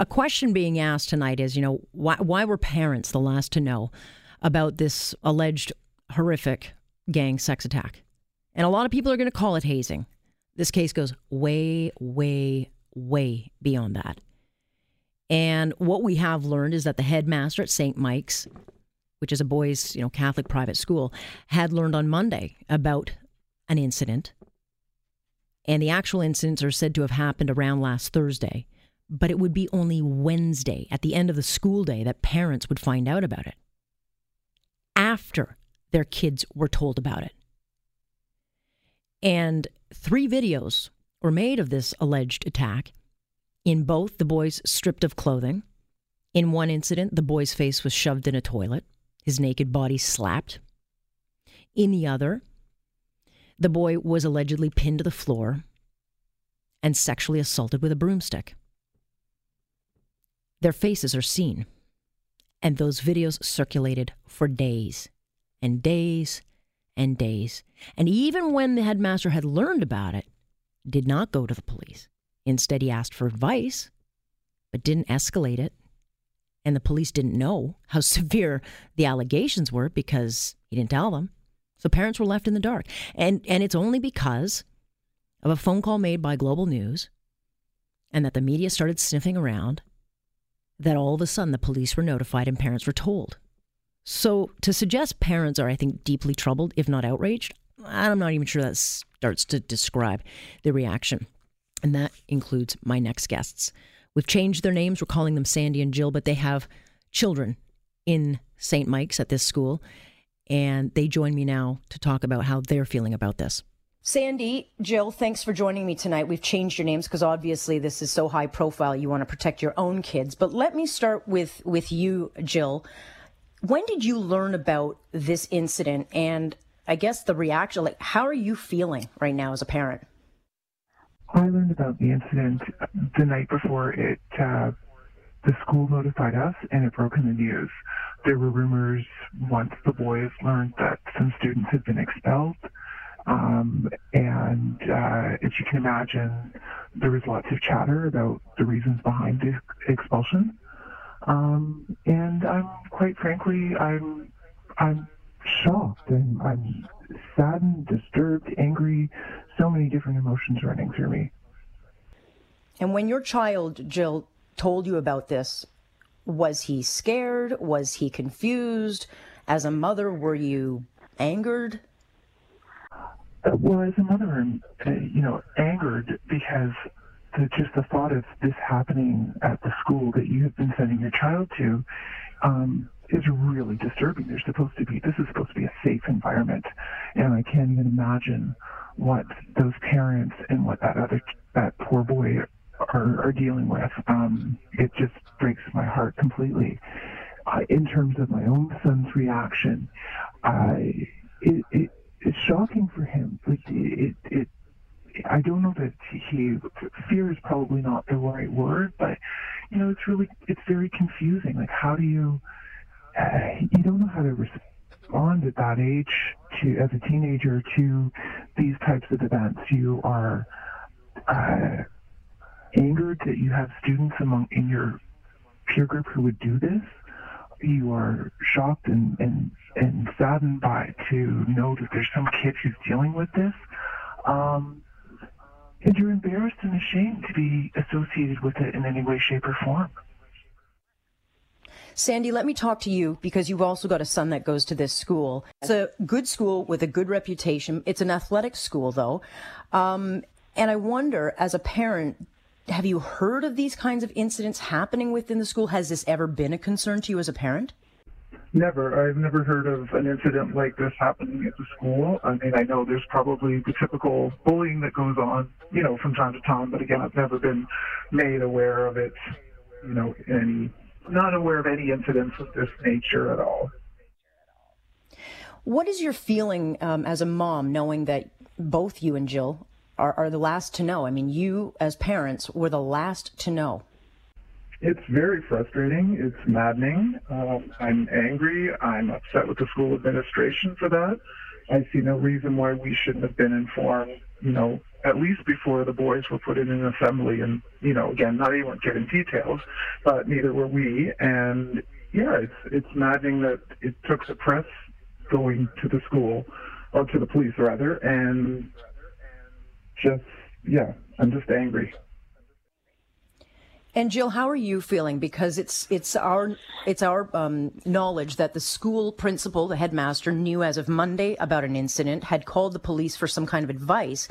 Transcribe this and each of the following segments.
A question being asked tonight is, you know, why were parents the last to know about this alleged horrific gang sex attack? And a lot of people are going to call it hazing. This case goes way, way, way beyond that. And what we have learned is that the headmaster at St. Mike's, which is a boys', you know, Catholic private school, had learned on Monday about an incident. And the actual incidents are said to have happened around last Thursday. But it would be only Wednesday, at the end of the school day, that parents would find out about it, after their kids were told about it. And 3 videos were made of this alleged attack. In both, the boys stripped of clothing. In one incident, the boy's face was shoved in a toilet, his naked body slapped. In the other, the boy was allegedly pinned to the floor and sexually assaulted with a broomstick. Their faces are seen, and those videos circulated for days and days and days. And even when the headmaster had learned about it, did not go to the police. Instead, he asked for advice, but didn't escalate it. And the police didn't know how severe the allegations were because he didn't tell them. So parents were left in the dark. And it's only because of a phone call made by Global News and that the media started sniffing around that all of a sudden the police were notified and parents were told. So to suggest parents are, I think, deeply troubled, if not outraged, I'm not even sure that starts to describe the reaction. And that includes my next guests. We've changed their names. We're calling them Sandy and Jill, but they have children in St. Mike's at this school. And they join me now to talk about how they're feeling about this. Sandy, Jill, thanks for joining me tonight. We've changed your names because obviously this is so high profile. You want to protect your own kids. But let me start with you, Jill. When did you learn about this incident? And I guess the reaction, like, how are you feeling right now as a parent? I learned about the incident the night before the school notified us and it broke in the news. There were rumors once the boys learned that some students had been expelled. As you can imagine, there was lots of chatter about the reasons behind the expulsion. And I'm quite frankly, I'm shocked and I'm saddened, disturbed, angry, so many different emotions running through me. And when your child, Jill, told you about this, was he scared? Was he confused? As a mother, were you angered? Well, as a mother, I'm, angered because the thought of this happening at the school that you have been sending your child to is really disturbing. This is supposed to be a safe environment, and I can't even imagine what those parents and what that poor boy are dealing with. It just breaks my heart completely. In terms of my own son's reaction, it's shocking for him. Like I don't know that fear is probably not the right word, but it's very confusing. Like, how do you? You don't know how to respond at that age as a teenager to these types of events. You are angered that you have students in your peer group who would do this. You are shocked and saddened to know that there's some kid who's dealing with this. And you're embarrassed and ashamed to be associated with it in any way, shape, or form. Sandy, let me talk to you because you've also got a son that goes to this school. It's a good school with a good reputation. It's an athletic school, though. And I wonder, as a parent, have you heard of these kinds of incidents happening within the school? Has this ever been a concern to you as a parent? Never. I've never heard of an incident like this happening at the school. I mean, I know there's probably the typical bullying that goes on, from time to time, but again, I've never been made aware of it, not aware of any incidents of this nature at all. What is your feeling as a mom, knowing that both you and Jill are the last to know? I mean, you as parents were the last to know. It's very frustrating. It's maddening. I'm angry. I'm upset with the school administration for that. I see no reason why we shouldn't have been informed you know, at least before the boys were put in an assembly. And, you know, again, not anyone getting details, but neither were we. And, yeah, it's maddening that it took the press going to the school, or to the police, rather, and just, yeah, I'm just angry. And Jill, how are you feeling? Because it's our knowledge that the school principal, the headmaster, knew as of Monday about an incident, had called the police for some kind of advice,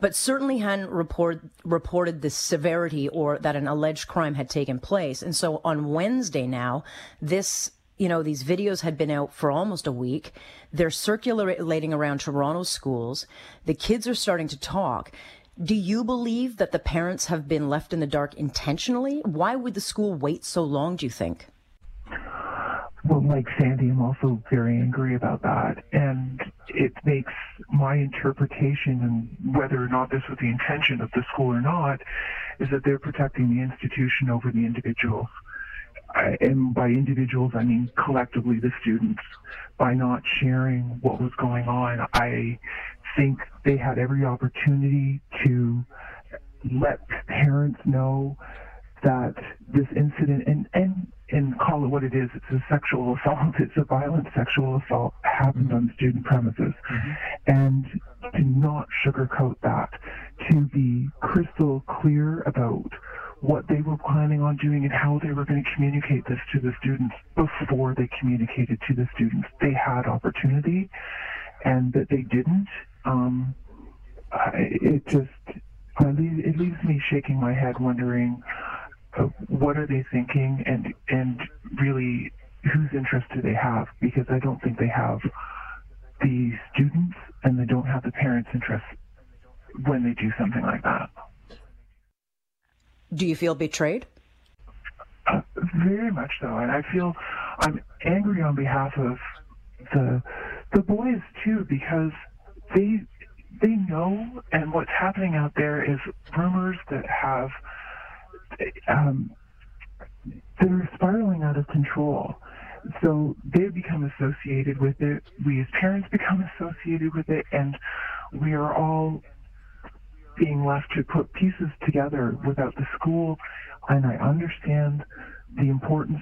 but certainly hadn't reported the severity or that an alleged crime had taken place. And so on Wednesday now, these videos had been out for almost a week. They're circulating around Toronto schools. The kids are starting to talk. Do you believe that the parents have been left in the dark intentionally? Why would the school wait so long, do you think? Well, like Sandy, I'm also very angry about that. And it makes my interpretation, and whether or not this was the intention of the school or not, is that they're protecting the institution over the individuals. And by individuals, I mean collectively the students. By not sharing what was going on, I think they had every opportunity to let parents know that this incident, and call it what it is, it's a sexual assault, it's a violent sexual assault, happened on student premises. Mm-hmm. And to not sugarcoat that, to be crystal clear about what they were planning on doing and how they were going to communicate this to the students before they communicated to the students. They had opportunity, and that they didn't. It leaves me shaking my head, wondering what are they thinking, and really whose interest do they have? Because I don't think they have the students, and they don't have the parents' interest when they do something like that. Do you feel betrayed? Very much so, and I feel I'm angry on behalf of the boys too, because they know, and what's happening out there is rumors that have they're spiraling out of control. So they become associated with it. We as parents become associated with it, and we are all being left to put pieces together without the school. And I understand the importance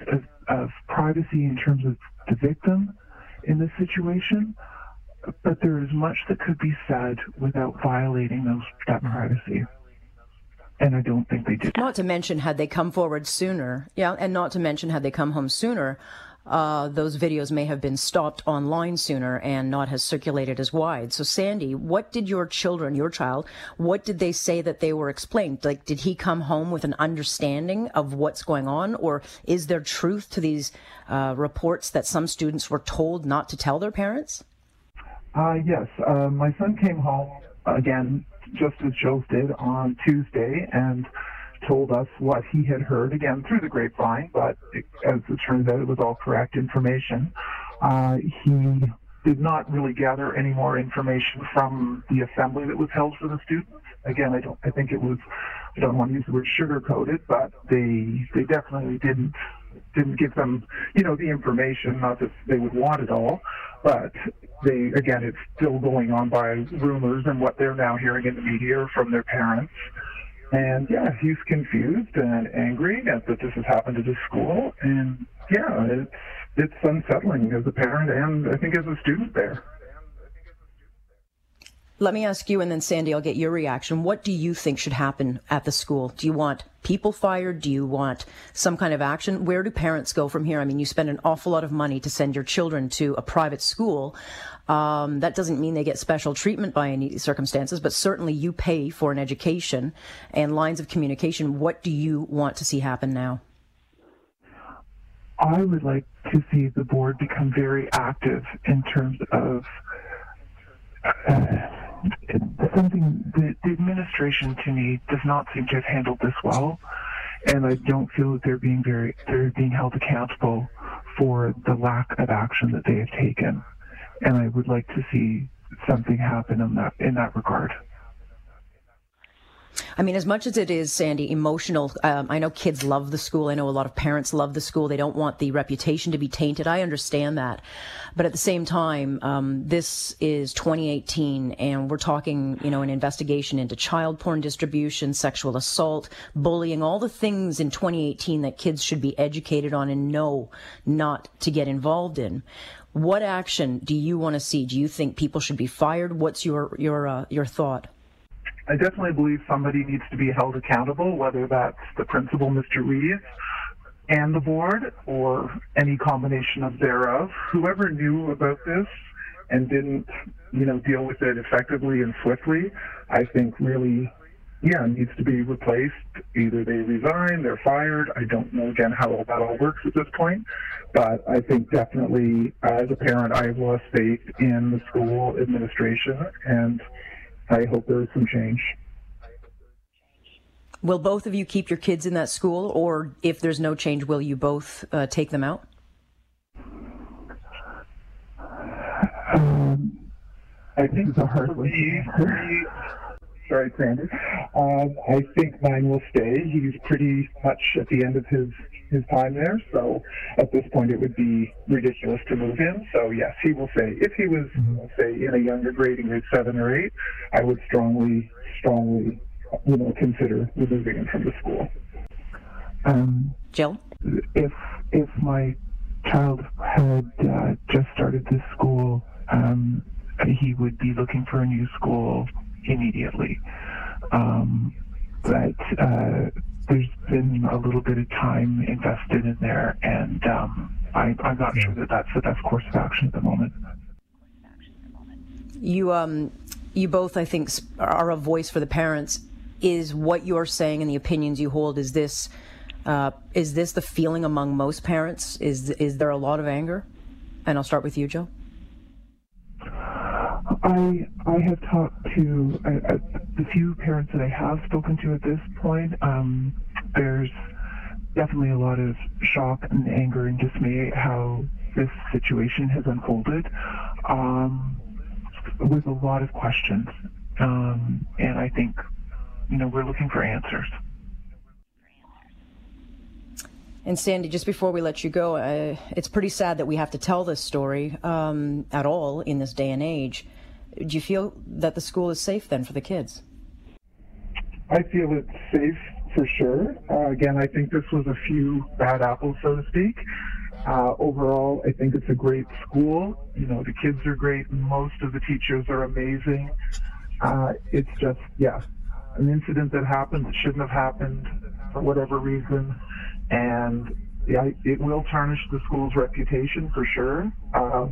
of privacy in terms of the victim in this situation, but there is much that could be said without violating that privacy. And I don't think they did. Not to mention, had they come forward sooner, those videos may have been stopped online sooner and not has circulated as wide. So, Sandy, what did what did they say that they were explained? Like, did he come home with an understanding of what's going on? Or is there truth to these reports that some students were told not to tell their parents? Yes. My son came home, again, just as Joe did, on Tuesday, and told us what he had heard, again, through the grapevine, but as it turns out, it was all correct information. He did not really gather any more information from the assembly that was held for the students. Again, I don't want to use the word sugar-coated, but they definitely didn't give them, the information, not that they would want it all, but it's still going on by rumors and what they're now hearing in the media from their parents. And yeah, he's confused and angry that this has happened to the school. And yeah, it's unsettling as a parent and I think as a student there. Let me ask you, and then Sandy, I'll get your reaction. What do you think should happen at the school? Do you want people fired? Do you want some kind of action? Where do parents go from here? I mean, you spend an awful lot of money to send your children to a private school. That doesn't mean they get special treatment by any circumstances, but certainly you pay for an education and lines of communication. What do you want to see happen now? I would like to see the board become very active in terms of something that the administration, to me, does not seem to have handled this well, and I don't feel that they're being held accountable for the lack of action that they have taken, and I would like to see something happen in that regard. I mean, as much as it is, Sandy, emotional, I know kids love the school. I know a lot of parents love the school. They don't want the reputation to be tainted. I understand that. But at the same time, this is 2018, and we're talking, you know, an investigation into child porn distribution, sexual assault, bullying, all the things in 2018 that kids should be educated on and know not to get involved in. What action do you want to see? Do you think people should be fired? What's your thought? I definitely believe somebody needs to be held accountable, whether that's the principal, Mr. Reeves, and the board, or any combination of thereof. Whoever knew about this and didn't, you know, deal with it effectively and swiftly, I think really, needs to be replaced. Either they resign, they're fired. I don't know, again, how all that all works at this point, but I think definitely as a parent, I've lost faith in the school administration, and I hope there is some change. Will both of you keep your kids in that school, or if there's no change, will you both take them out? I think it's a hard one. Sorry, Sandy. I think mine will stay. He's pretty much at the end of his time there, so at this point it would be ridiculous to move him. So yes, he will stay. If he was, say, in a younger grade, in grade 7 or 8, I would strongly, you know, consider removing him from the school. Jill, if my child had just started this school, he would be looking for a new school immediately. But there's been a little bit of time invested in there, and I'm not sure that that's the best course of action at the moment. You both, I think, are a voice for the parents. Is what you're saying and the opinions you hold, is this the feeling among most parents? Is there a lot of anger? And I'll start with you, Joe. I have talked to the few parents that I have spoken to at this point. There's definitely a lot of shock and anger and dismay at how this situation has unfolded, with a lot of questions. And I think, you know, we're looking for answers. And Sandy, just before we let you go, it's pretty sad that we have to tell this story at all in this day and age. Do you feel that the school is safe then for the kids? I feel it's safe for sure. Again, I think this was a few bad apples, so to speak. Overall, I think it's a great school. You know, the kids are great. Most of the teachers are amazing. It's just, an incident that happened that shouldn't have happened for whatever reason. And it will tarnish the school's reputation for sure,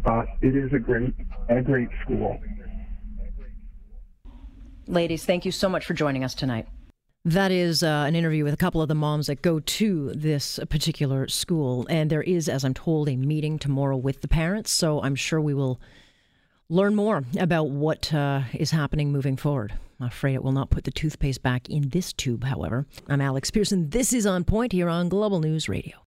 but it is a great school. Ladies, thank you so much for joining us tonight. That is an interview with a couple of the moms that go to this particular school. And there is, as I'm told, a meeting tomorrow with the parents. So I'm sure we will learn more about what is happening moving forward. I'm afraid it will not put the toothpaste back in this tube, however. I'm Alex Pearson. This is On Point here on Global News Radio.